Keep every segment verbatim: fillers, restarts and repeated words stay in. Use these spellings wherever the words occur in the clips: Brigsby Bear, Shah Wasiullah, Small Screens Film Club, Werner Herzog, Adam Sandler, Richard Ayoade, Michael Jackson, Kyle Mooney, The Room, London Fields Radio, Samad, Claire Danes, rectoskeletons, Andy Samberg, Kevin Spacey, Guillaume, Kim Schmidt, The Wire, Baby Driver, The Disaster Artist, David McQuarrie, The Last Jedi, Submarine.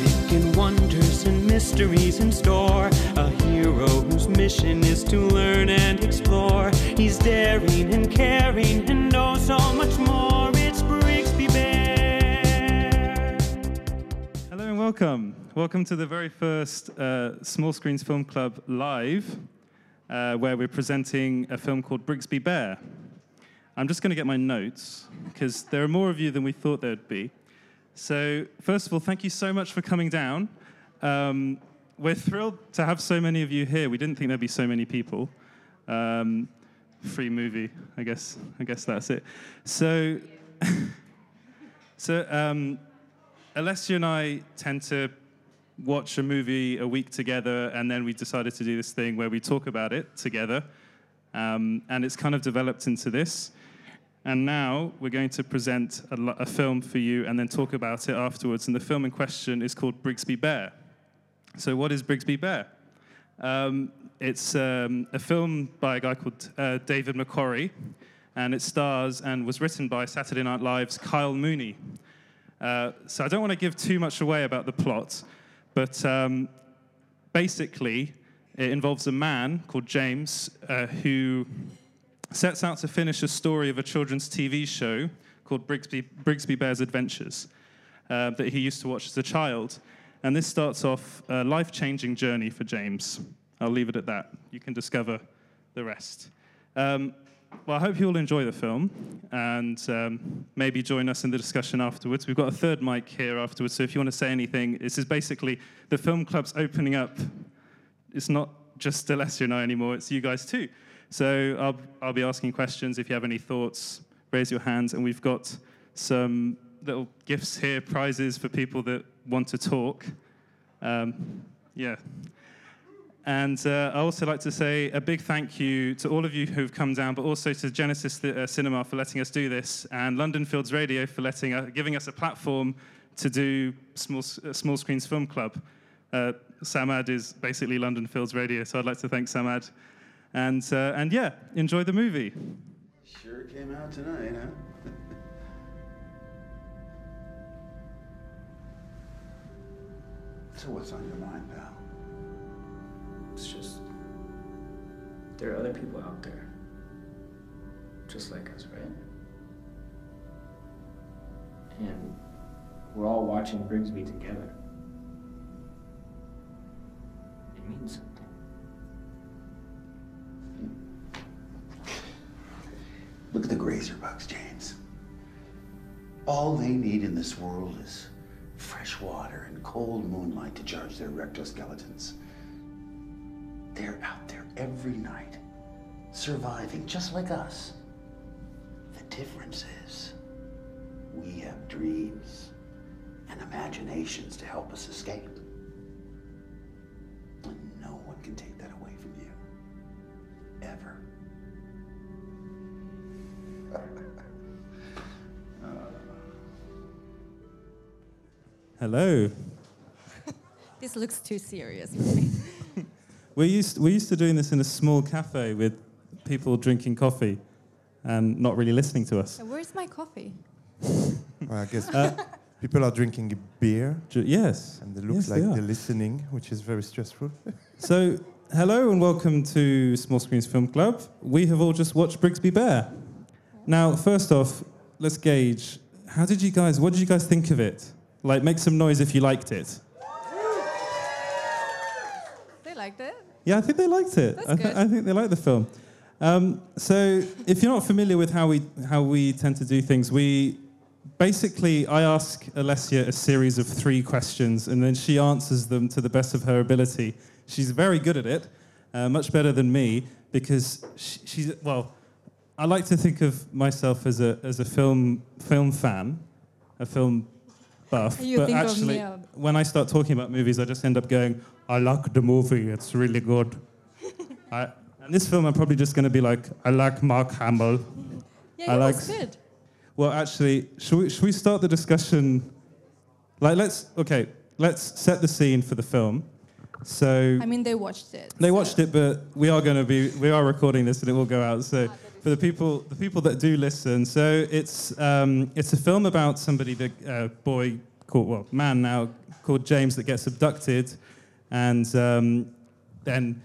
magic and wonders and mysteries in store. A hero whose mission is to learn and explore. He's daring and caring and knows so much more. It's Brigsby Bear. Hello and welcome. Welcome to the very first uh, Small Screens Film Club Live, uh, where we're presenting a film called Brigsby Bear. I'm just going to get my notes, because there are more of you than we thought there'd be. So, first of all, thank you so much for coming down. Um, we're thrilled to have so many of you here. We didn't think there'd be so many people. Um, free movie, I guess. I guess that's it. So, so um, Alessia and I tend to watch a movie a week together, and then we decided to do this thing where we talk about it together, um, and it's kind of developed into this. And now we're going to present a, a film for you and then talk about it afterwards, and the film in question is called Brigsby Bear. So what is Brigsby Bear? Um, it's um, a film by a guy called uh, David McQuarrie, and it stars and was written by Saturday Night Live's Kyle Mooney. Uh, so I don't want to give too much away about the plot, But um, basically, it involves a man called James uh, who sets out to finish a story of a children's T V show called Brigsby, Brigsby Bear's Adventures uh, that he used to watch as a child. And this starts off a life-changing journey for James. I'll leave it at that. You can discover the rest. Um, well, I hope you all enjoy the film and um, maybe join us in the discussion afterwards. We've got a third mic here afterwards, so if you want to say anything, this is basically the film club's opening up. It's not just Alessia and I anymore, it's you guys too. So I'll, I'll be asking questions. If you have any thoughts, raise your hands. And we've got some little gifts here, prizes for people that want to talk. Um, yeah. And uh, I also like to say a big thank you to all of you who've come down, but also to Genesis Th- uh, Cinema for letting us do this, and London Fields Radio for letting uh, giving us a platform to do Small, uh, Small Screens Film Club. Uh, Samad is basically London Fields Radio, so I'd like to thank Samad. And, uh, and yeah, enjoy the movie. Sure came out tonight, huh? So what's on your mind, pal? It's just, there are other people out there, just like us, right? And we're all watching Brigsby together. It means something. Look at the grazer bucks, James. All they need in this world is fresh water and cold moonlight to charge their rectoskeletons. They're out there every night, surviving just like us. The difference is, we have dreams and imaginations to help us escape. And no one can take that away from you, ever. uh. Hello. This looks too serious for me. We're used, we're used to doing this in a small cafe with people drinking coffee and not really listening to us. Where's my coffee? Well, I guess uh, people are drinking beer. Ju- yes. And they look yes, like they they're listening, which is very stressful. So, hello and welcome to Small Screens Film Club. We have all just watched Brigsby Bear. Now, first off, let's gauge. How did you guys, what did you guys think of it? Like, make some noise if you liked it. They liked it. Yeah, I think they liked it. That's I, th- good. I think they liked the film. Um, so if you're not familiar with how we how we tend to do things, we basically, I ask Alessia a series of three questions, and then she answers them to the best of her ability. She's very good at it, uh, much better than me, because she, she's, well, I like to think of myself as a as a film film fan, a film buff. You but think actually, of me. When I start talking about movies, I just end up going, I like the movie, it's really good. I, and this film, I'm probably just going to be like, I like Mark Hamill. Yeah, I like, that's good. Well, actually, should we, should we start the discussion? Like, let's, okay, let's set the scene for the film. So, I mean, they watched it. They so. watched it, but we are going to be, we are recording this and it will go out. So, for the people, the people that do listen, so it's um, it's a film about somebody, the uh, boy called, well, man now, called James that gets abducted and um, then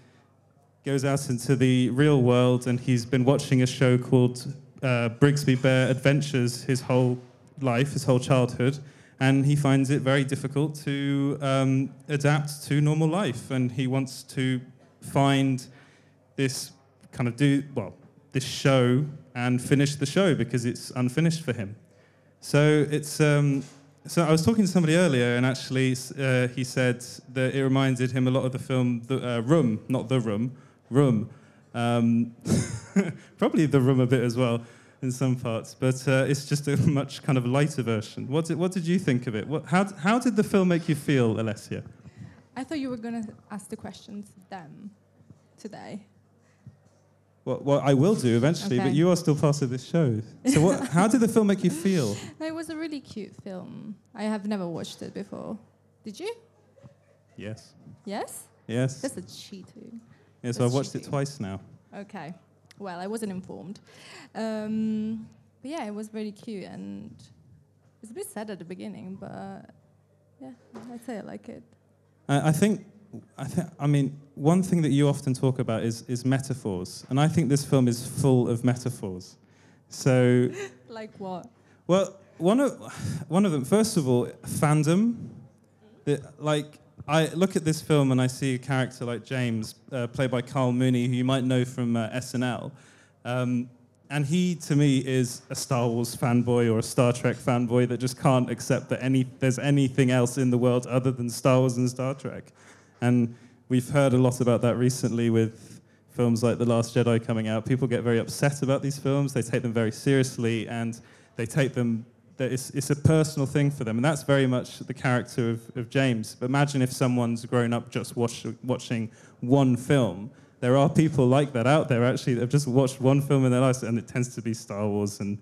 goes out into the real world, and he's been watching a show called uh, Brigsby Bear Adventures his whole life, his whole childhood, and he finds it very difficult to um, adapt to normal life, and he wants to find this kind of do well this show and finish the show because it's unfinished for him. So it's um, so I was talking to somebody earlier, and actually uh, he said that it reminded him a lot of the film The uh, Room, not The Room, Room, um, probably The Room a bit as well in some parts, but uh, it's just a much kind of lighter version. What did, what did you think of it? What, how how did the film make you feel, Alessia? I thought you were going to ask the question to them today. Well, well, I will do eventually, okay. But you are still part of this show. So what, how did the film make you feel? No, it was a really cute film. I have never watched it before. Did you? Yes. Yes? Yes. That's a cheating. Yeah, so That's I've watched cheating. it twice now. Okay. Well, I wasn't informed. Um, but yeah, it was really cute, and it's a bit sad at the beginning, but yeah, I'd say I like it. Uh, I think... I think, I mean, one thing that you often talk about is is metaphors, and I think this film is full of metaphors. So, like what? Well, one of one of them. First of all, fandom. It, like, I look at this film and I see a character like James, uh, played by Kyle Mooney, who you might know from uh, S N L, um, and he to me is a Star Wars fanboy or a Star Trek fanboy that just can't accept that any there's anything else in the world other than Star Wars and Star Trek. And we've heard a lot about that recently with films like The Last Jedi coming out. People get very upset about these films. They take them very seriously, and they take them... It's, it's a personal thing for them, and that's very much the character of, of James. But imagine if someone's grown up just watch, watching one film. There are people like that out there, actually, that have just watched one film in their lives, and it tends to be Star Wars and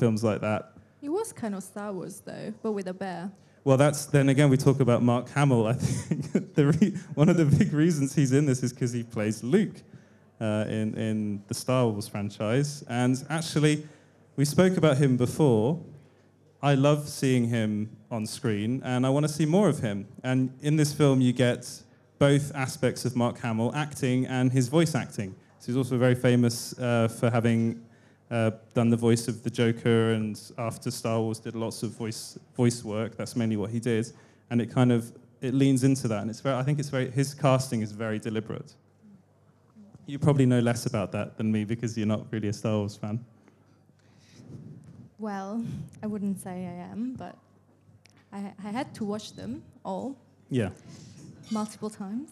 films like that. It was kind of Star Wars, though, but with a bear. Well, that's then again we talk about Mark Hamill. I think the re- one of the big reasons he's in this is because he plays Luke uh, in in the Star Wars franchise. And actually, we spoke about him before. I love seeing him on screen, and I want to see more of him. And in this film, you get both aspects of Mark Hamill acting and his voice acting. So he's also very famous uh, for having Uh, done the voice of the Joker, and after Star Wars did lots of voice voice work. That's mainly what he did, and it kind of it leans into that, and it's very. I think it's very. His casting is very deliberate. You probably know less about that than me because you're not really a Star Wars fan. Well, I wouldn't say I am, but I, I had to watch them all. Yeah. Multiple times.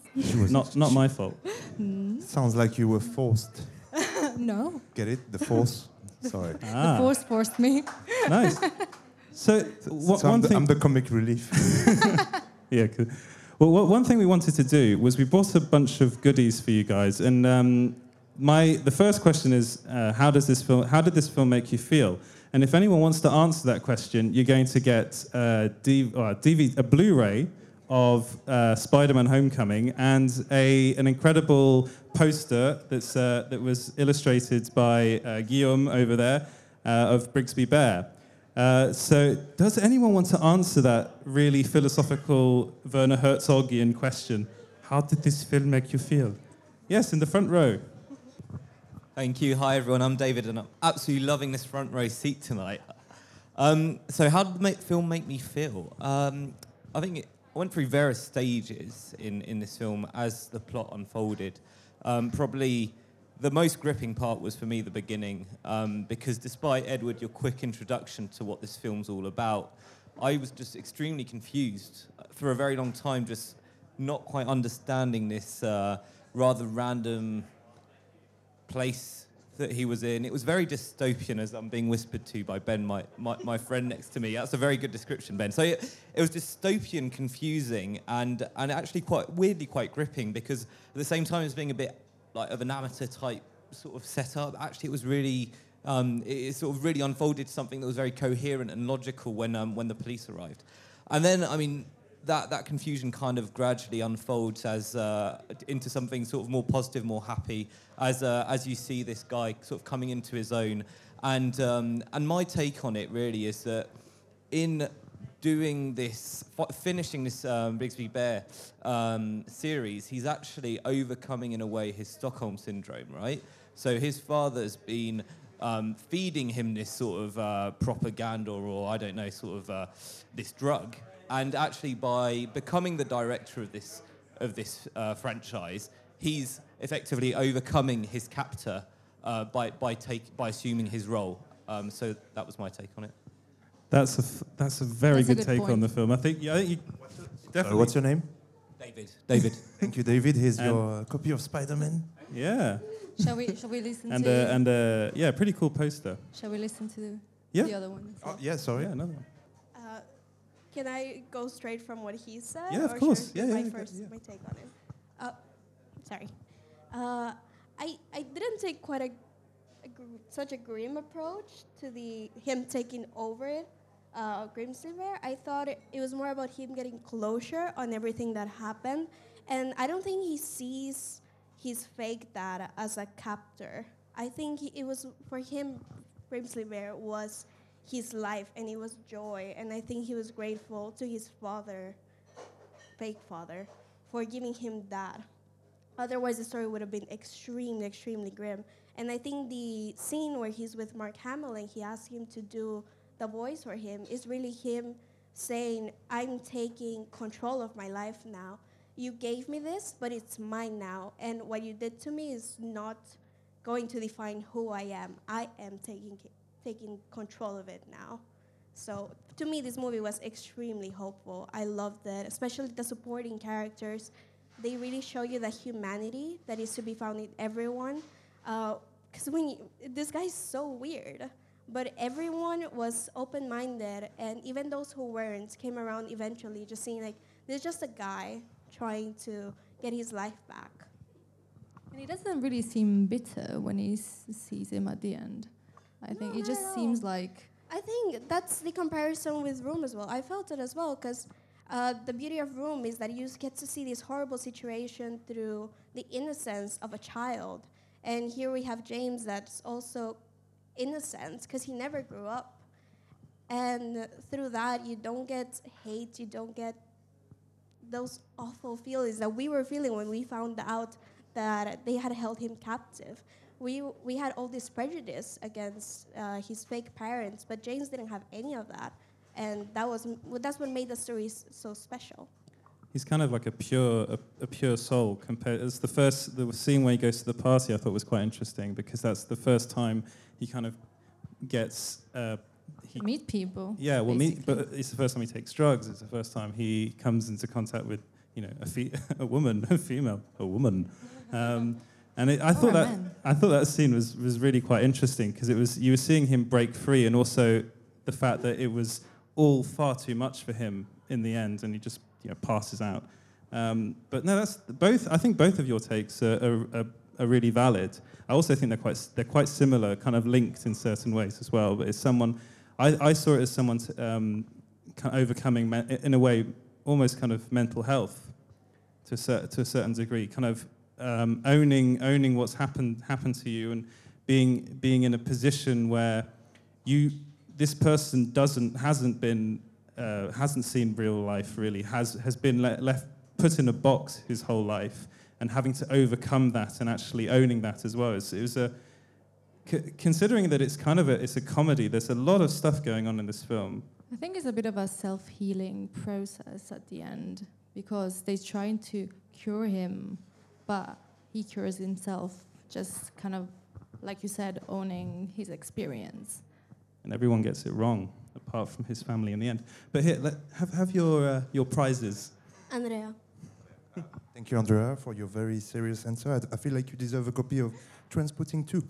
not not my fault. Mm. Sounds like you were forced. No. Get it? The force. Sorry. Ah. The force forced me. Nice. So, what, so I'm, one the, thing... I'm the comic relief. Yeah. Well, what, one thing we wanted to do was we bought a bunch of goodies for you guys, and um, my the first question is uh, how does this film? How did this film make you feel? And if anyone wants to answer that question, you're going to get a, D, or a, D V D, a Blu-ray of uh, Spider-Man Homecoming, and a an incredible poster that's uh, that was illustrated by uh, Guillaume over there uh, of Brigsby Bear. Uh, so does anyone want to answer that really philosophical Werner Herzogian question? How did this film make you feel? Yes, in the front row. Thank you. Hi, everyone. I'm David, and I'm absolutely loving this front row seat tonight. Um, so how did the film make me feel? Um, I think... It, I went through various stages in, in this film as the plot unfolded. Um, probably the most gripping part was, for me, the beginning, um, because despite, Edward, your quick introduction to what this film's all about, I was just extremely confused for a very long time, just not quite understanding this uh, rather random place that he was in. It was very dystopian, as I'm being whispered to by Ben, my, my, my friend next to me. That's a very good description, Ben. So it, it was dystopian, confusing, and and actually quite weirdly quite gripping, because at the same time as being a bit like of an amateur type sort of setup, actually it was really um, it, it sort of really unfolded something that was very coherent and logical when um, when the police arrived. And then, I mean, that that confusion kind of gradually unfolds as uh, into something sort of more positive, more happy, as uh, as you see this guy sort of coming into his own. And um, and my take on it really is that in doing this, finishing this um, Brigsby Bear um, series, he's actually overcoming, in a way, his Stockholm syndrome, right? So his father's been um, feeding him this sort of uh, propaganda or, I don't know, sort of uh, this drug. And actually, by becoming the director of this, of this uh, franchise, he's effectively overcoming his captor uh, by, by, take, by assuming his role. Um, so that was my take on it. That's a f that's a very that's good, a good take point. on the film. I think. Yeah, I think you definitely. Uh, what's your name? David. David. Thank you, David. Here's and your uh, copy of Spider-Man. Yeah. Shall we? Shall we listen and, to? Uh, and and uh, yeah, pretty cool poster. Shall we listen to the, yeah. the other one? Oh, yeah. Sorry. Yeah, another one. Uh, can I go straight from what he said? Yeah, of or course. Yeah, yeah, my yeah, first, yeah. My take on it. Uh, sorry. Uh, I I didn't take quite a, a such a grim approach to the him taking over it. Uh, Brigsby Bear, I thought it, it was more about him getting closure on everything that happened, and I don't think he sees his fake dad as a captor. I think he, it was for him, Brigsby Bear was his life, and it was joy, and I think he was grateful to his father, fake father, for giving him that. Otherwise, the story would have been extremely, extremely grim. And I think the scene where he's with Mark Hamill and he asks him to do the voice for him is really him saying, I'm taking control of my life now. You gave me this, but it's mine now. And what you did to me is not going to define who I am. I am taking, taking control of it now. So to me, this movie was extremely hopeful. I loved it, especially the supporting characters. They really show you the humanity that is to be found in everyone. Because uh, when you, this guy's so weird. But everyone was open-minded, and even those who weren't came around eventually, just seeing like, there's just a guy trying to get his life back. And he doesn't really seem bitter when he sees him at the end. I no, think it just seems like... I think that's the comparison with Room as well. I felt it as well, because uh, the beauty of Room is that you get to see this horrible situation through the innocence of a child. And here we have James that's also innocent, because he never grew up. And through that, you don't get hate, you don't get those awful feelings that we were feeling when we found out that they had held him captive. We, we had all this prejudice against uh, his fake parents, but James didn't have any of that. And that was, that's what made the story so special. He's kind of like a pure, a, a pure soul. Compared, it's the first the scene where he goes to the party. I thought was quite interesting because that's the first time he kind of gets uh, he, meet people. Yeah, well, meet, but it's the first time he takes drugs. It's the first time he comes into contact with you know a, fe a woman, a female, a woman. Um, and it, I thought oh, that man. I thought that scene was was really quite interesting because it was you were seeing him break free, and also the fact that it was all far too much for him in the end, and he just you know, passes out. Um, but no, that's both. I think both of your takes are, are, are really valid. I also think they're quite they're quite similar, kind of linked in certain ways as well. But it's someone I, I saw it as someone to, um, kind of overcoming in a way almost kind of mental health to a cer to a certain degree, kind of um, owning owning what's happened happened to you and being being in a position where you this person doesn't hasn't been. Uh, hasn't seen real life really, has, has been le left put in a box his whole life and having to overcome that and actually owning that as well. It's, it was a, c considering that it's kind of a, it's a comedy, there's a lot of stuff going on in this film. I think it's a bit of a self-healing process at the end because they're trying to cure him, but he cures himself just kind of, like you said, owning his experience. And everyone gets it wrong. Apart from his family in the end. But here, let, have, have your, uh, your prizes. Andrea. Thank you, Andrea, for your very serious answer. I, I feel like you deserve a copy of Trainspotting two.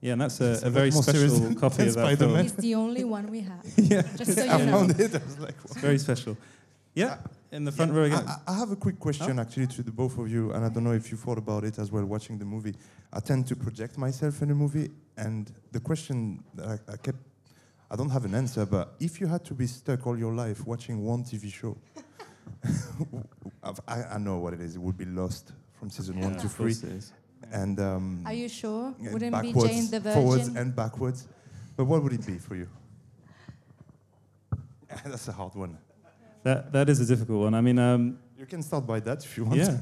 Yeah, and that's a, a, a very special copy of that film. It's the only one we have. Yeah, just so you I know. Found it. I was like, it's very special. Yeah, I, in the front yeah, row again. I, I have a quick question, oh. actually, to the both of you, and I don't know if you thought about it as well watching the movie. I tend to project myself in a movie, and the question that I, I kept I don't have an answer, but if you had to be stuck all your life watching one T V show, I, I know what it is. It would be Lost from season yeah. one to three. And um, are you sure? Wouldn't it be Jane the Virgin? Forwards and backwards. But what would it be for you? That's a hard one. That that is a difficult one. I mean, um, you can start by that if you want. Yeah.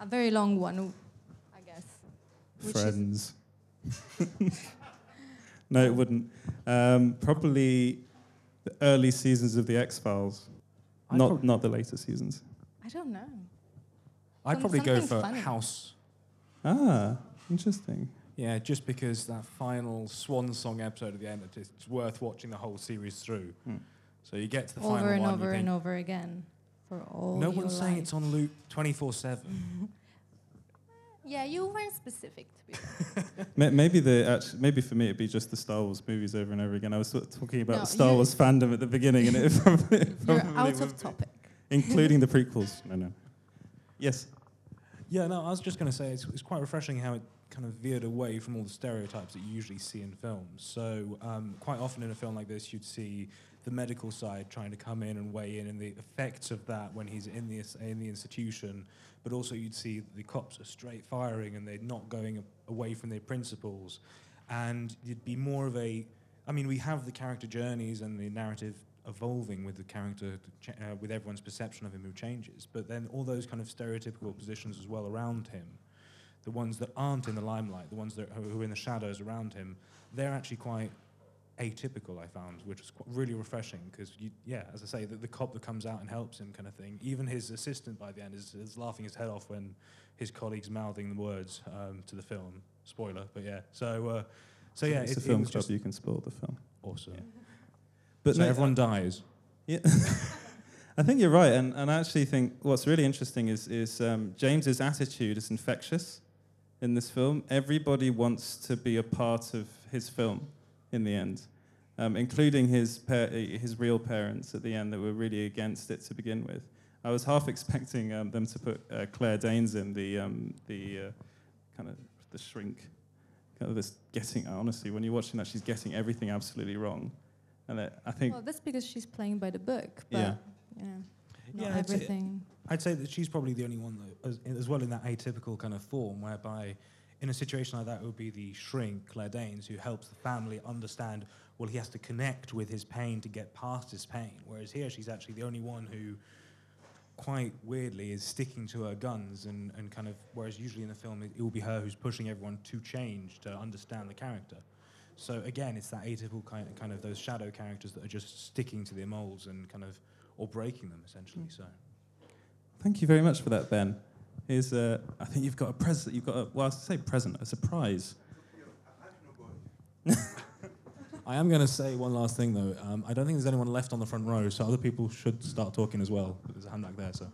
A very long one, I guess. Friends. No, it wouldn't. Um, probably the early seasons of The X-Files, not prob- not the later seasons. I don't know. I'd Some, probably go for funny. House. Ah, interesting. Yeah, just because that final swan song episode at the end, it's worth watching the whole series through. Hmm. So you get to the over final one. Over and over and over again for all No your one's life. Saying it's on loop twenty-four seven. Yeah, you weren't specific to be. Maybe the actually, maybe for me it'd be just the Star Wars movies over and over again. I was sort of talking about no, the Star Wars fandom at the beginning, and it probably, it probably you're out of topic, including the prequels. No, no. Yes. Yeah, no. I was just going to say it's, it's quite refreshing how it kind of veered away from all the stereotypes that you usually see in films. So um, quite often in a film like this, you'd see the medical side trying to come in and weigh in, and the effects of that when he's in the in the institution. But also you'd see the cops are straight firing and they're not going away from their principles. And you'd be more of a... I mean, we have the character journeys and the narrative evolving with the character, uh, with everyone's perception of him who changes. But then all those kind of stereotypical positions as well around him, the ones that aren't in the limelight, the ones that are, who are in the shadows around him, they're actually quite atypical, I found, which was quite really refreshing because, yeah, as I say, the, the cop that comes out and helps him kind of thing, even his assistant by the end is, is laughing his head off when his colleague's mouthing the words um, to the film. Spoiler, but yeah. So, uh, so yeah. It's it, a film it was club, just you can spoil the film. Awesome. Yeah. But so no, everyone dies. Yeah. I think you're right, and, and I actually think what's really interesting is, is um, James's attitude is infectious in this film. Everybody wants to be a part of his film in the end, um, including his par- his real parents at the end that were really against it to begin with. I was half expecting um, them to put uh, Claire Danes in, the um, the uh, kind of the shrink, kind of this getting, honestly, when you're watching that, she's getting everything absolutely wrong. And it, I think... Well, that's because she's playing by the book, but, yeah. you know, not yeah, everything... I'd say that she's probably the only one, that, as, as well in that atypical kind of form, whereby... In a situation like that, it would be the shrink, Claire Danes, who helps the family understand, well, he has to connect with his pain to get past his pain. Whereas here, she's actually the only one who, quite weirdly, is sticking to her guns and, and kind of... Whereas usually in the film, it, it will be her who's pushing everyone to change, to understand the character. So again, it's that atypical kind of, kind of those shadow characters that are just sticking to their molds and kind of... Or breaking them, essentially, mm. so... Thank you very much for that, Ben. Is uh, I think you've got a present. You've got a, well, I say present, a surprise. I am going to say one last thing though. Um, I don't think there's anyone left on the front row, so other people should start talking as well. There's a hand back there, so.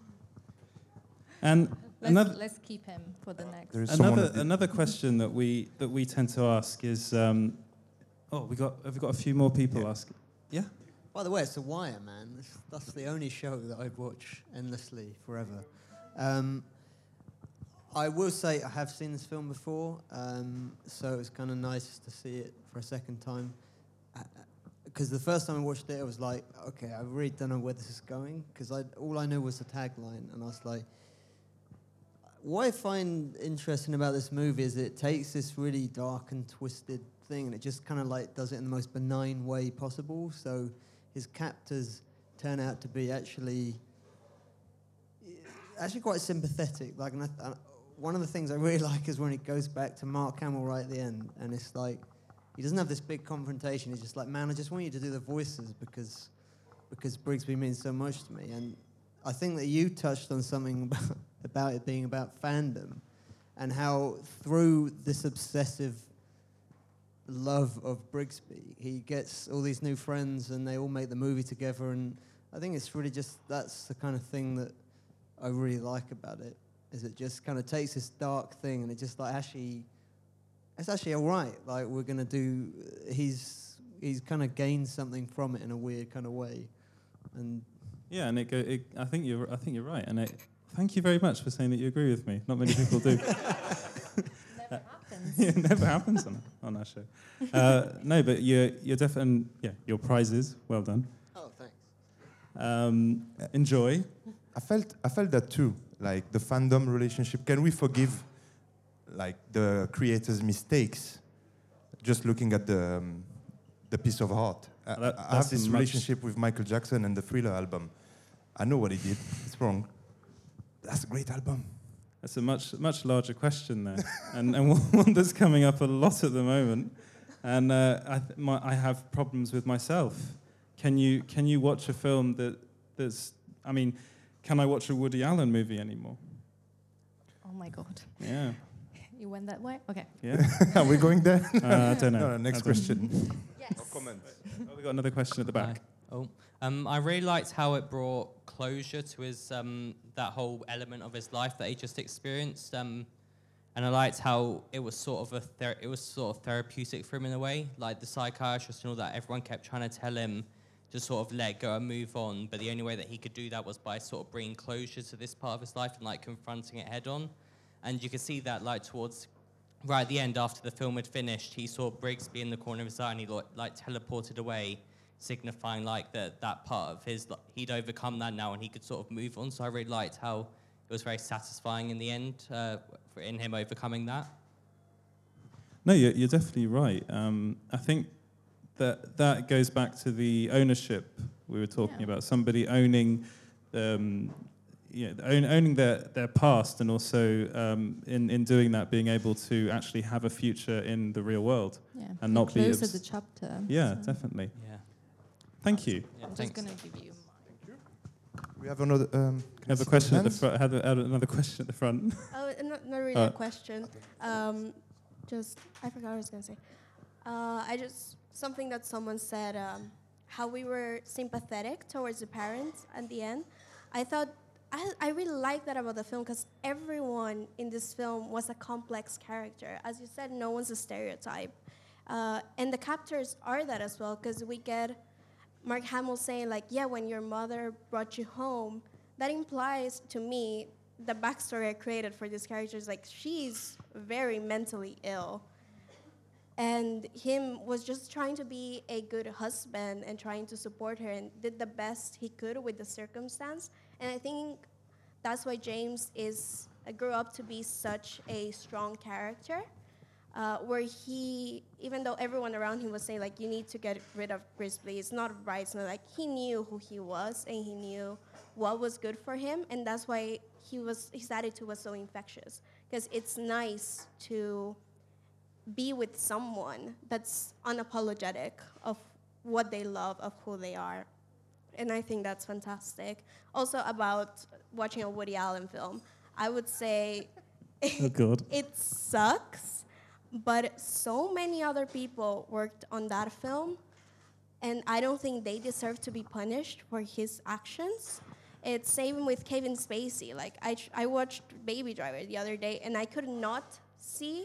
And let's, another, let's keep him for the next. There is another another question that we that we tend to ask is, um, oh, we got have we got a few more people yeah. asking? Yeah. By the way, it's The Wire, man. That's, that's the only show that I'd watch endlessly forever. Um, I will say I have seen this film before, um, so it's kind of nice to see it for a second time. Because the first time I watched it, I was like, okay, I really don't know where this is going, because I, all I knew was the tagline, and I was like, what I find interesting about this movie is it takes this really dark and twisted thing, and it just kind of like does it in the most benign way possible, so his captors turn out to be actually... actually quite sympathetic. Like, and I th- one of the things I really like is when it goes back to Mark Hamill right at the end, and it's like, he doesn't have this big confrontation, he's just like, man, I just want you to do the voices because because Brigsby means so much to me. And I think that you touched on something about, about it being about fandom, and how through this obsessive love of Brigsby, he gets all these new friends, and they all make the movie together, and I think it's really just, that's the kind of thing that I really like about it, is it just kind of takes this dark thing and it just like actually, it's actually all right. Like we're gonna do, he's he's kind of gained something from it in a weird kind of way, and yeah, and it, go, it I think you're I think you're right, and it, thank you very much for saying that you agree with me. Not many people do. Never happens. It never happens on on our show. Uh, no, but you're you're definitely yeah. Your prizes, well done. Oh, thanks. Um, enjoy. I felt I felt that too, like the fandom relationship. Can we forgive, like, the creators' mistakes? Just looking at the um, the piece of art I, that, I have this relationship with Michael Jackson and the Thriller album. I know what he did. It's wrong. That's a great album. That's a much much larger question there, and, and one that's coming up a lot at the moment. And uh, I, th my, I have problems with myself. Can you can you watch a film that that's? I mean, can I watch a Woody Allen movie anymore? Oh my God. Yeah. You went that way? Okay. Yeah. Are we going there? Uh, I don't know. No, no, next question. Yes. No comment. Oh, we got another question at the back. Hi. Oh. Um, I really liked how it brought closure to his um, that whole element of his life that he just experienced, um, and I liked how it was sort of a ther it was sort of therapeutic for him in a way. Like the psychiatrist and all that, everyone kept trying to tell him to sort of let go and move on, but the only way that he could do that was by sort of bringing closure to this part of his life and like confronting it head on. And you can see that like towards right at the end, after the film had finished, he saw Brigsby in the corner of his eye and he like teleported away, signifying like that that part of his, he'd overcome that now and he could sort of move on. So I really liked how it was very satisfying in the end uh, for in him overcoming that. No, you're, you're definitely right. Um, I think that that goes back to the ownership we were talking yeah. about. Somebody owning, um, you know, own, owning their their past, and also um, in in doing that, being able to actually have a future in the real world yeah. and not be close to the chapter. Yeah, so. definitely. Yeah. Thank you. Yeah, I'm thanks. just going to give you mine. Thank you. We have another, um, have a question at the front. Have another question at the front. Oh, not, not really uh, a question. Um, just, I forgot what I was going to say. Uh, I just, something that someone said, um, how we were sympathetic towards the parents at the end. I thought, I, I really liked that about the film, because everyone in this film was a complex character. As you said, no one's a stereotype. Uh, and the captors are that as well, because we get Mark Hamill saying, like, yeah, when your mother brought you home, that implies to me the backstory I created for this character is like, she's very mentally ill. And him was just trying to be a good husband and trying to support her and did the best he could with the circumstance. And I think that's why James is grew up to be such a strong character. Uh, where he, even though everyone around him was saying, like, you need to get rid of Brigsby, it's not right, it's not like, he knew who he was, and he knew what was good for him, and that's why he was, his attitude was so infectious, because it's nice to be with someone that's unapologetic of what they love, of who they are, and I think that's fantastic. Also, about watching a Woody Allen film, I would say oh, God. It sucks. But so many other people worked on that film, and I don't think they deserve to be punished for his actions. It's same with Kevin Spacey. Like I, I watched Baby Driver the other day, and I could not see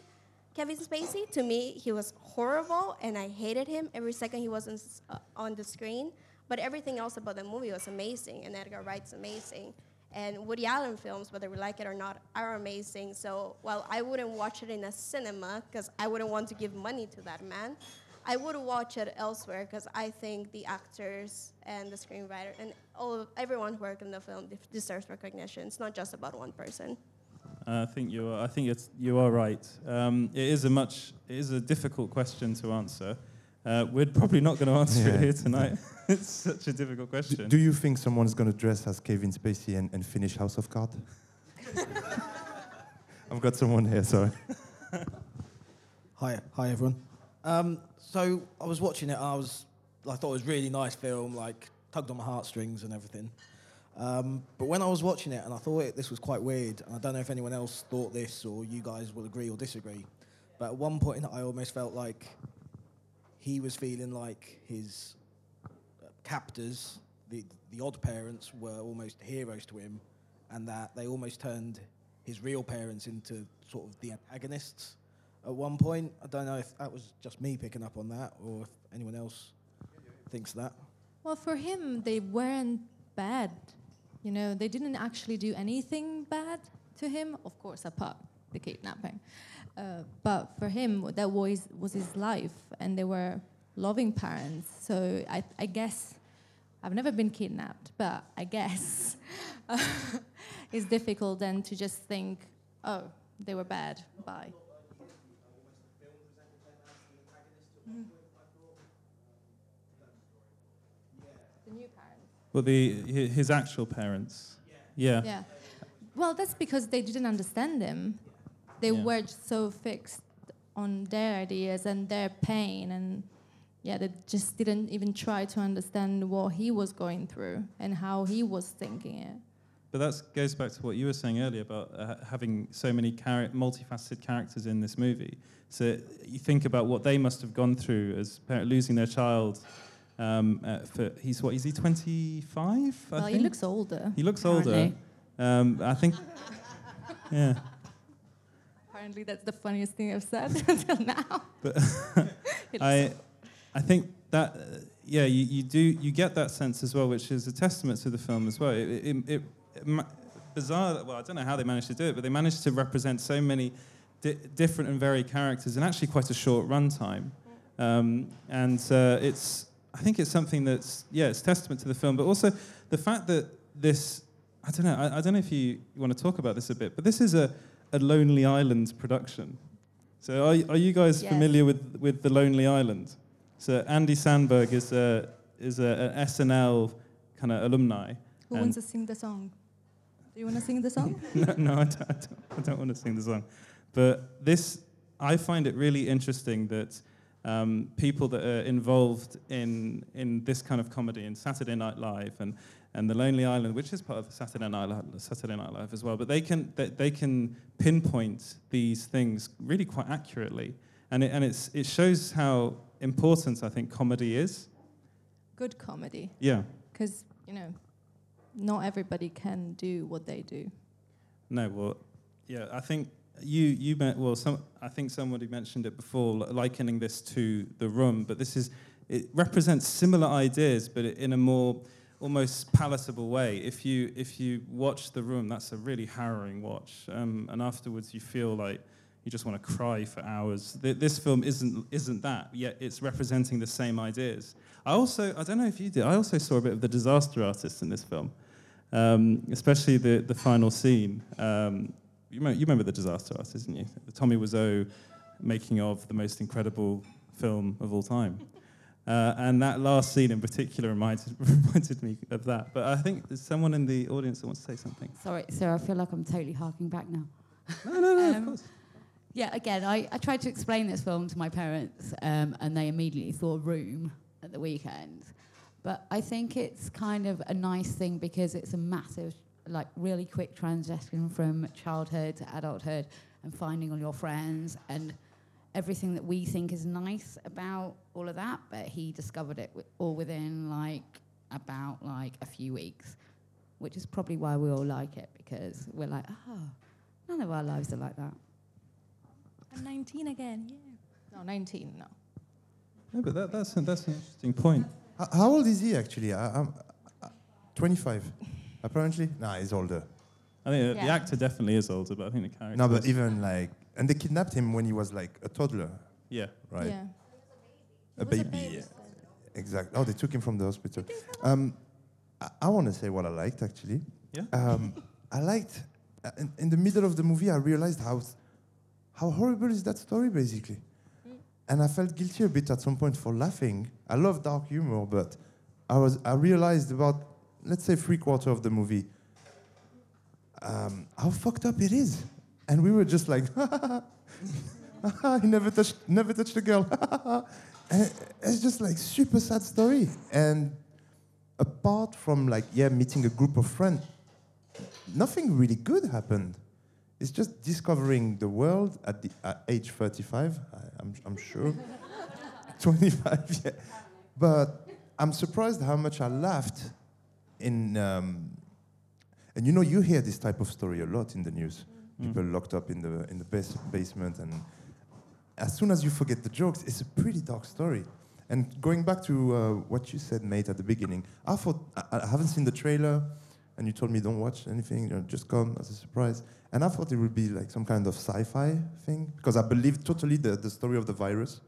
Kevin Spacey. To me, he was horrible, and I hated him every second he wasn't uh, on the screen. But everything else about the movie was amazing, and Edgar Wright's amazing. And Woody Allen films, whether we like it or not, are amazing. So while I wouldn't watch it in a cinema, because I wouldn't want to give money to that man, I would watch it elsewhere, because I think the actors and the screenwriter and all of, everyone who worked in the film deserves recognition. It's not just about one person. Uh, I think you are. I think it's, you are right. Um, it is a much. It is a difficult question to answer. Uh, we're probably not going to answer yeah. it here tonight. It's such a difficult question. Do, do you think someone's going to dress as Kevin Spacey and, and finish House of Cards? I've got someone here, sorry. Hi, hi everyone. Um, so I was watching it. And I was, I thought it was a really nice film. Like tugged on my heartstrings and everything. Um, but when I was watching it, and I thought it, this was quite weird. And I don't know if anyone else thought this, or you guys will agree or disagree. But at one point, I almost felt like he was feeling like his captors, the the odd parents, were almost heroes to him, and that they almost turned his real parents into sort of the antagonists at one point. I don't know if that was just me picking up on that, or if anyone else thinks that. Well, for him, they weren't bad. You know, they didn't actually do anything bad to him, of course, apart from the kidnapping. Uh, but for him, that was, was his life, and they were loving parents. So I, I guess, I've never been kidnapped, but I guess uh, it's difficult then to just think, oh, they were bad, bye. Mm. Well, the his actual parents. Yeah. Yeah. yeah. Well, that's because they didn't understand him. They yeah. were so fixed on their ideas and their pain, and yeah, they just didn't even try to understand what he was going through and how he was thinking it. But that goes back to what you were saying earlier about uh, having so many char- multifaceted characters in this movie. So you think about what they must have gone through as parent losing their child. Um, uh, for he's what is he twenty-five? Well, I think? He looks older. He looks apparently. older. Um, I think. Yeah. Apparently, that's the funniest thing I've said until now. But I, I think that. Uh, Yeah, you, you do. You get that sense as well, which is a testament to the film as well. It, it, it, it ma- bizarre. Well, I don't know how they managed to do it, but they managed to represent so many di- different and varied characters in actually quite a short runtime. Um, and uh, it's, I think it's something that's, yeah, it's testament to the film, but also the fact that this, I don't know. I, I don't know if you want to talk about this a bit, but this is a, a Lonely Island production. So are are you guys yes. familiar with, with the Lonely Island? So Andy Samberg is a is a, an S N L kind of alumni. Who wants to sing the song? Do you want to sing the song? no, no, I don't, I don't, I don't want to sing the song. But this, I find it really interesting that um, people that are involved in in this kind of comedy, in Saturday Night Live and and The Lonely Island, which is part of Saturday Night Live, Saturday Night Live as well, but they can they, they can pinpoint these things really quite accurately, and it, and it's it shows how importance, I think, comedy is. Good comedy. Yeah. Because, you know, not everybody can do what they do. No, well, yeah, I think you, you met, well, some, I think somebody mentioned it before, likening this to The Room, but this is, it represents similar ideas, but in a more almost palatable way. If you, if you watch The Room, that's a really harrowing watch, um, and afterwards you feel like, you just want to cry for hours. Th- this film isn't isn't that, yet it's representing the same ideas. I also, I don't know if you did, I also saw a bit of The Disaster Artist in this film, um, especially the, the final scene. Um, you, remember, you remember The Disaster Artist, didn't you? The Tommy Wiseau making of the most incredible film of all time. Uh, and that last scene in particular reminded, reminded me of that. But I think there's someone in the audience that wants to say something. Sorry, Sarah, I feel like I'm totally harking back now. No, no, no, um, of course. Yeah, again, I, I tried to explain this film to my parents um, and they immediately thought Room at the weekend. But I think it's kind of a nice thing because it's a massive, like, really quick transition from childhood to adulthood and finding all your friends and everything that we think is nice about all of that. But he discovered it all within, like, about, like, a few weeks, which is probably why we all like it because we're like, oh, none of our lives are like that. I'm nineteen again, yeah. No, nineteen, no. No, but that, that's, that's an interesting point. How, how old is he, actually? I, I'm uh, twenty-five, apparently. Nah, he's older. I think yeah. the actor definitely is older, but I think the character No, but is. even, like... And they kidnapped him when he was, like, a toddler. Yeah. Right? Yeah. A baby. A baby. Yeah. Exactly. Oh, they took him from the hospital. Um, I, I want to say what I liked, actually. Yeah? Um, I liked... Uh, in, in the middle of the movie, I realized how... How horrible is that story, basically? Mm. And I felt guilty a bit at some point for laughing. I love dark humor, but I was—I realized about, let's say, three quarter of the movie, um, how fucked up it is. And we were just like, ha ha ha, he never touched, never touched a girl. And it's just like super sad story. And apart from like, yeah, meeting a group of friends, nothing really good happened. It's just discovering the world at the at age thirty-five, I, I'm, I'm sure. twenty-five, yeah. But I'm surprised how much I laughed in... Um, and you know, you hear this type of story a lot in the news. Mm. People locked up in the in the bas- basement. And as soon as you forget the jokes, it's a pretty dark story. And going back to uh, what you said, mate, at the beginning, I thought, I, I haven't seen the trailer, and you told me don't watch anything, you know, just come as a surprise. And I thought it would be like some kind of sci-fi thing, because I believe totally the, the story of the virus,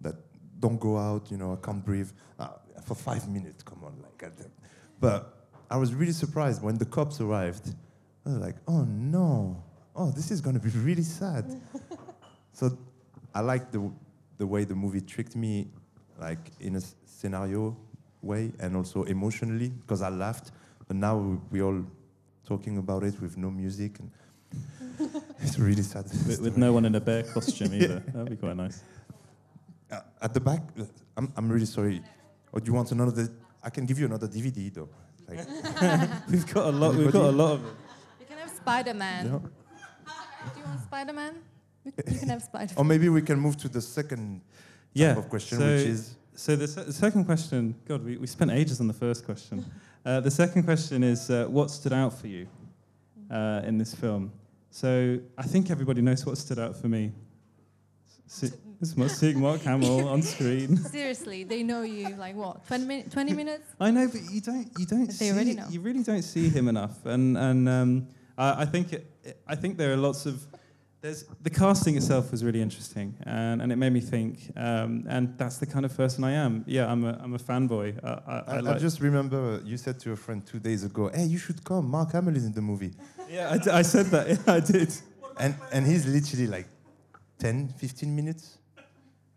that don't go out, you know, I can't breathe. Uh, for five minutes, come on. like. I but I was really surprised when the cops arrived. I was like, oh no, oh, this is gonna be really sad. So I liked the, the way the movie tricked me, like in a scenario way and also emotionally, because I laughed. But now we're all talking about it with no music. And it's really sad. With, with no one in a bear costume either. Yeah. That'd be quite nice. Uh, at the back, I'm, I'm really sorry. Or do you want another? I can give you another D V D though. Like, we've got a lot. Anybody? We've got a lot of. You can have Spider-Man. Yeah. Do you want Spider-Man? You can have Spider-Man. Or maybe we can move to the second yeah. type of question, so, which is. So the se second question. God, we, we spent ages on the first question. Uh, the second question is, uh, what stood out for you uh, in this film? So I think everybody knows what stood out for me. See, seeing Mark Hamill on screen. Seriously, they know you like what twenty minutes? I know, but you don't. You don't. They see, already know. You really don't see him enough, and and um, I, I think it, I think there are lots of. There's the casting itself was really interesting, and, and it made me think. Um, and that's the kind of person I am. Yeah, I'm a I'm a fanboy. I, I, I, I, like I just remember you said to a friend two days ago, "Hey, you should come. Mark Hamill is in the movie." Yeah, I, d I said that. Yeah, I did. And and he's literally like. ten, fifteen minutes?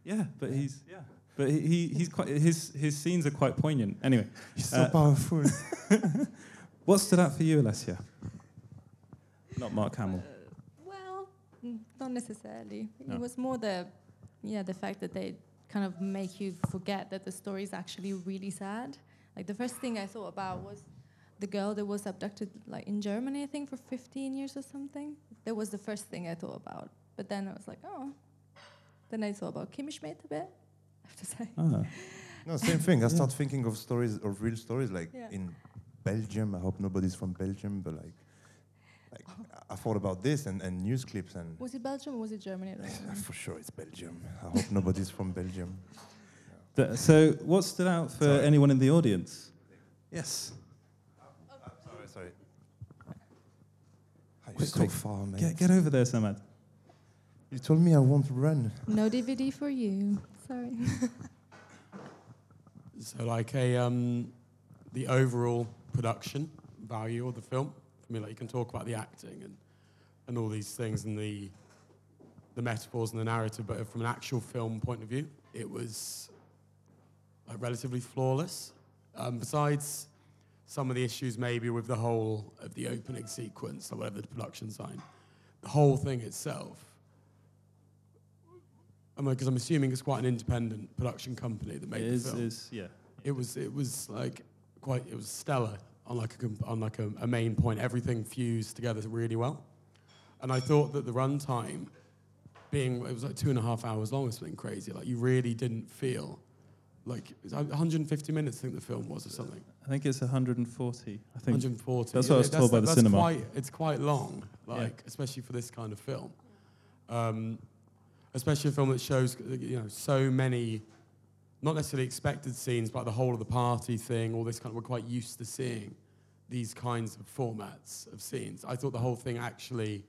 Yeah, but he's yeah, but he, he he's quite his his scenes are quite poignant. Anyway, he's uh, so powerful. What stood out for you, Alessia? Not Mark Hamill. Uh, well, not necessarily. No. It was more the yeah the fact that they kind of make you forget that the story is actually really sad. Like the first thing I thought about was the girl that was abducted like in Germany, I think, for fifteen years or something. That was the first thing I thought about. But then I was like, oh. Then I thought about Kim Schmidt a bit, I have to say. Ah. No, same thing. I start yeah. thinking of stories, of real stories, like yeah. in Belgium. I hope nobody's from Belgium, but like, like oh. I thought about this and, and news clips. And was it Belgium or was it Germany? For sure it's Belgium. I hope nobody's from Belgium. Yeah. The, so what stood out for sorry. anyone in the audience? Yes. Oh. Oh, sorry, sorry. Are you so quick. far, mate? Get, get over there, Samad. You told me I won't run. No D V D for you. Sorry. So, like a um, the overall production value of the film. For me, like you can talk about the acting and and all these things and the the metaphors and the narrative, but from an actual film point of view, it was like relatively flawless. Um, besides some of the issues, maybe with the whole of the opening sequence or whatever the production design, the whole thing itself. Because I'm assuming it's quite an independent production company that made it the is, film. Is, yeah. It was, it was like quite, it was stellar on like a, on like a, a main point. Everything fused together really well, and I thought that the runtime, being it was like two and a half hours long or something crazy. Like you really didn't feel like it was one hundred fifty minutes. I think the film was or something. I think it's one hundred forty. I think one hundred forty. That's yeah, what I was told by the that's cinema. Quite, it's quite long, like yeah. especially for this kind of film. Um, Especially a film that shows, you know, so many, not necessarily expected scenes, but the whole of the party thing, all this kind of, we're quite used to seeing these kinds of formats of scenes. I thought the whole thing actually,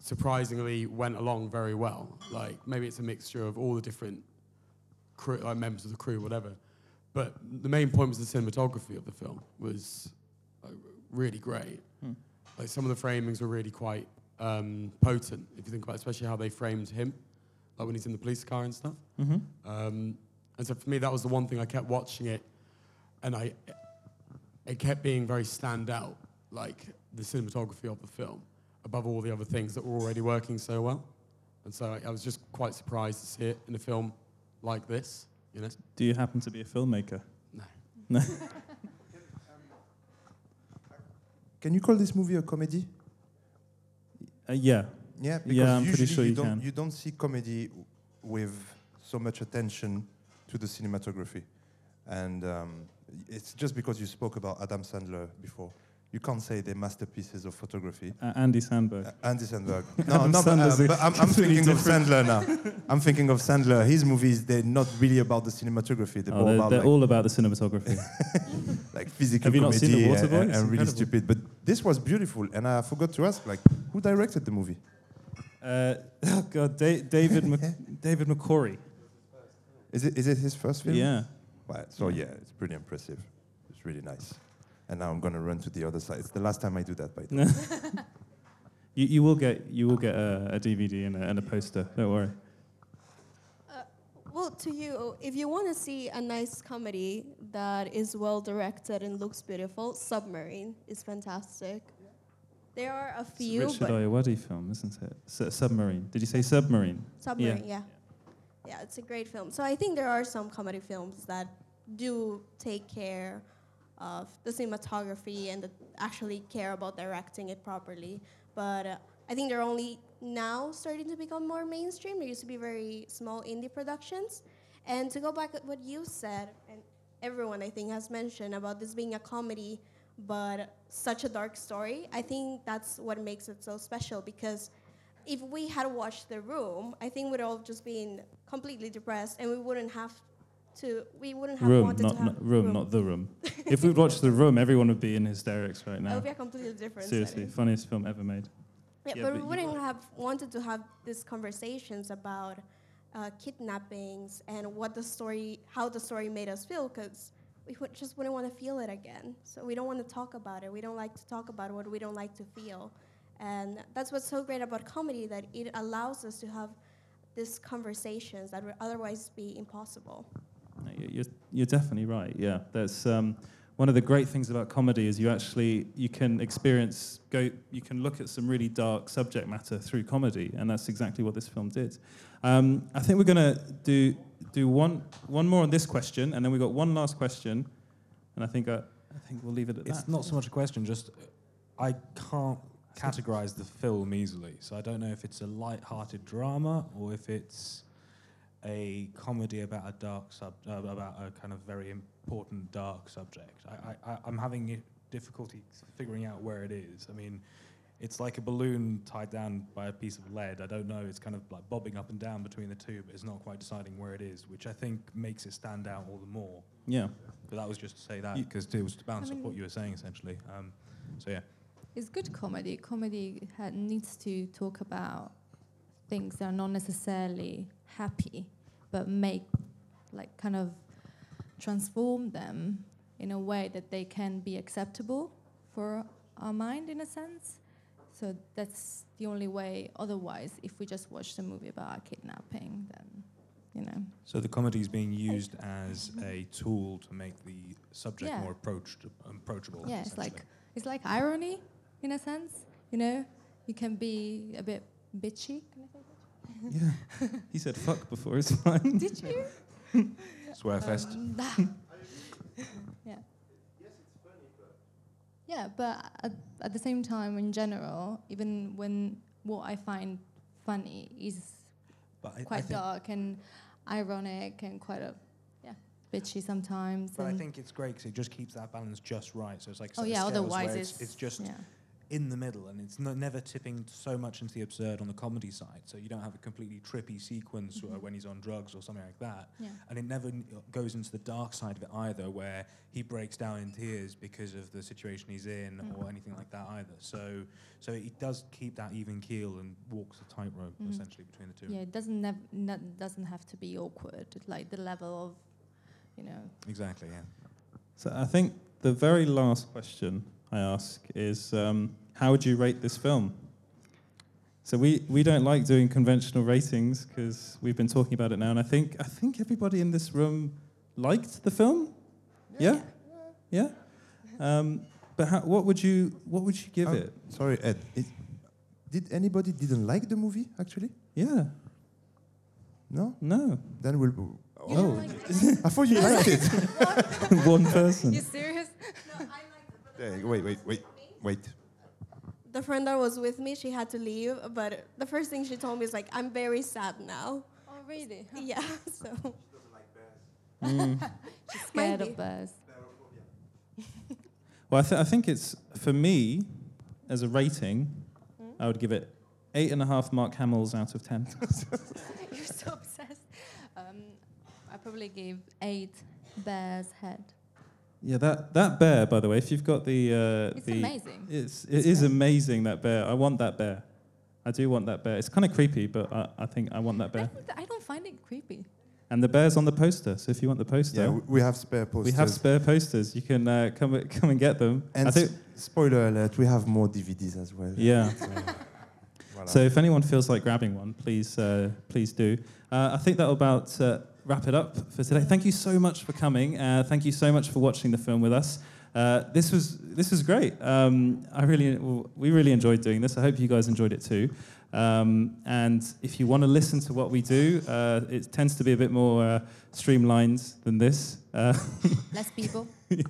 surprisingly, went along very well. Like, maybe it's a mixture of all the different crew, like members of the crew, whatever. But the main point was the cinematography of the film was uh, really great. Hmm. Like, some of the framings were really quite... Um, potent, if you think about it, especially how they framed him, like when he's in the police car and stuff. Mm-hmm. um, and so for me, that was the one thing I kept watching it, and I, it kept being very standout, like the cinematography of the film, above all the other things that were already working so well. And so I, I was just quite surprised to see it in a film like this. You know? Do you happen to be a filmmaker? No. No. Can you call this movie a comedy? Uh, yeah. Yeah, because yeah, I'm usually pretty sure you, you, don't, can. you don't see comedy w with so much attention to the cinematography. And um, it's just because you spoke about Adam Sandler before. You can't say they're masterpieces of photography. Uh, Andy Samberg. Uh, Andy Samberg. No, not, uh, but I'm, I'm thinking different. of Sandler now. I'm thinking of Sandler. His movies, they're not really about the cinematography. They're, oh, all, they're, about, they're like, all about the cinematography. Like physical comedy. Have you comedy not seen The Waterboy? And, and really stupid. But this was beautiful. And I forgot to ask, like, who directed the movie? Uh, oh, God, da David Mc David McQuarrie. Is it, is it his first film? Yeah. Right, so, yeah, it's pretty impressive. It's really nice. And now I'm going to run to the other side. It's the last time I do that, by the way. you, you will get, you will get a, a D V D and a, and a poster, don't worry. Uh, well, to you. If you want to see a nice comedy that is well directed and looks beautiful, Submarine is fantastic. There are a few. It's a Richard Ayoade film, isn't it? S Submarine. Did you say Submarine? Submarine, yeah. yeah. Yeah, it's a great film. So I think there are some comedy films that do take care of the cinematography and that actually care about directing it properly. But uh, I think they're only now starting to become more mainstream. They used to be very small indie productions. And to go back at what you said, and everyone I think has mentioned about this being a comedy, but such a dark story, I think that's what makes it so special, because if we had watched The Room, I think we'd all just been completely depressed, and we wouldn't have to. We wouldn't have room, wanted not, to have room, room, not The Room. If we'd watched The Room, everyone would be in hysterics right now. It would be a completely different. Seriously, setting. Funniest film ever made. Yeah, yeah but, but we wouldn't have wanted to have these conversations about uh, kidnappings and what the story, how the story made us feel, because we would just wouldn't want to feel it again. So we don't want to talk about it. We don't like to talk about what we don't like to feel. And that's what's so great about comedy, that it allows us to have these conversations that would otherwise be impossible. You're, you're definitely right, yeah. That's, um, one of the great things about comedy is you actually, you can experience, go, you can look at some really dark subject matter through comedy, and that's exactly what this film did. Um, I think we're going to do do one, one more on this question, and then we've got one last question, and I think, I, I think we'll leave it at that. It's not so much a question, just I can't categorize the film easily, so I don't know if it's a light-hearted drama or if it's a comedy about a dark sub, uh, about a kind of very important dark subject. I, I, I'm having difficulty figuring out where it is. I mean, it's like a balloon tied down by a piece of lead. I don't know. It's kind of like bobbing up and down between the two, but it's not quite deciding where it is, which I think makes it stand out all the more. Yeah. But that was just to say that because it was to bounce I mean, off what you were saying essentially. Um, so yeah. It's good comedy. Comedy ha needs to talk about things that are not necessarily happy, but make, like, kind of transform them in a way that they can be acceptable for our mind, in a sense. So that's the only way. Otherwise, if we just watch a movie about kidnapping, then, you know. So the comedy is being used as a tool to make the subject yeah. more approach approachable. Yeah, it's like, it's like irony. In a sense, you know, you can be a bit bitchy. Can I say bitchy? Yeah. He said fuck before his time. Did you? Swear fest. Um, yeah. Yes, it's funny, but. Yeah, but at, at the same time, in general, even when what I find funny is but quite I, I dark and ironic and quite a. Bitchy sometimes. But I think it's great because it just keeps that balance just right. So it's like, oh yeah, otherwise it's, it's just yeah. in the middle, and it's no, never tipping so much into the absurd on the comedy side. So you don't have a completely trippy sequence mm-hmm. when he's on drugs or something like that. Yeah. And it never goes into the dark side of it either, where he breaks down in tears because of the situation he's in mm-hmm. or anything like that either. So, so it does keep that even keel and walks a tightrope mm-hmm. essentially between the two. Yeah, it doesn't nev- doesn't have to be awkward. Like the level of you know. Exactly, yeah. So I think the very last question I ask is, um, how would you rate this film? So we, we don't like doing conventional ratings because we've been talking about it now, and I think I think everybody in this room liked the film. Yeah, yeah. yeah? Um, but how, what would you what would you give um, it? Sorry, Ed. It, did anybody didn't like the movie actually? Yeah. No, no. Then we'll. You oh, like I thought you liked it. One person. You serious? No, I liked it. Yeah, wait, wait, wait, wait. The friend that was with me, she had to leave, but the first thing she told me is like, "I'm very sad now." Oh, really? Huh? Yeah. So. She doesn't like bears. Mm. She's scared of bears. Well, I, th I think it's for me, as a rating, mm? I would give it eight and a half Mark Hamills out of ten. You're so obsessed. Um, I probably gave eight bears head. Yeah, that, that bear, by the way, if you've got the... Uh, it's the, amazing. It's, it it's is great. Amazing, that bear. I want that bear. I do want that bear. It's kind of creepy, but I, I think I want that bear. I don't, I don't find it creepy. And the bear's on the poster, so if you want the poster... Yeah, we have spare posters. We have spare posters. You can uh, come come and get them. And I think spoiler alert, we have more D V Ds as well. Yeah. So, voilà. So if anyone feels like grabbing one, please, uh, please do. Uh, I think that'll about... Uh, wrap it up for today. Thank you so much for coming. Uh, thank you so much for watching the film with us. Uh, this was this was great. Um, I really we really enjoyed doing this. I hope you guys enjoyed it too. Um, and if you want to listen to what we do, uh, it tends to be a bit more uh, streamlined than this. Uh, Less people. Yeah.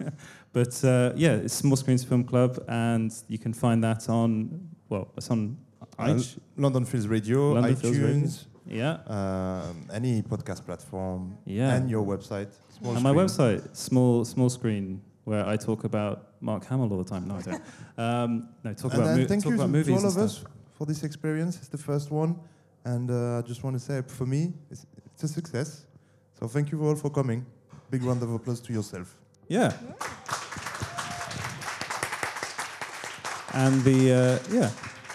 But uh, yeah, it's Small Screens Film Club, and you can find that on well, it's on uh, London Fields Radio, London iTunes. Fields Radio. Yeah. Uh, any podcast platform. Yeah. And your website. Small and screen. My website, small small screen, where I talk about Mark Hamill all the time. No, I don't. Um, no, talk and about, mo- thank talk you about movies. Thank you to all of us for this experience. It's the first one, and uh, I just want to say, for me, it's, it's a success. So thank you all for coming. Big round of applause to yourself. Yeah. yeah. And the uh, yeah.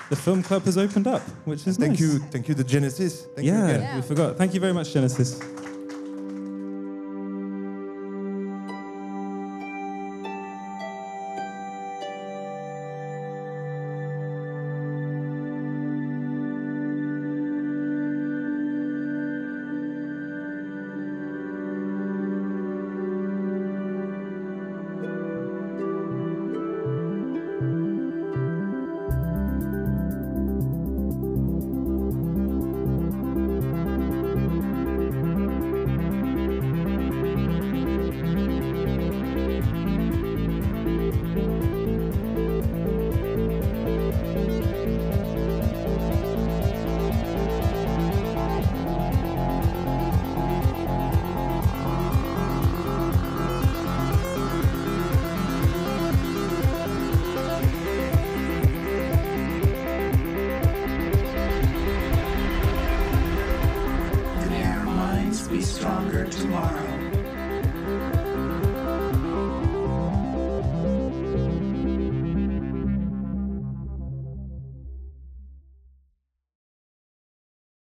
The film club has opened up, which is thank nice. Thank you, thank you to Genesis. Thank yeah, you again. Yeah, we forgot. Thank you very much, Genesis. Stronger tomorrow.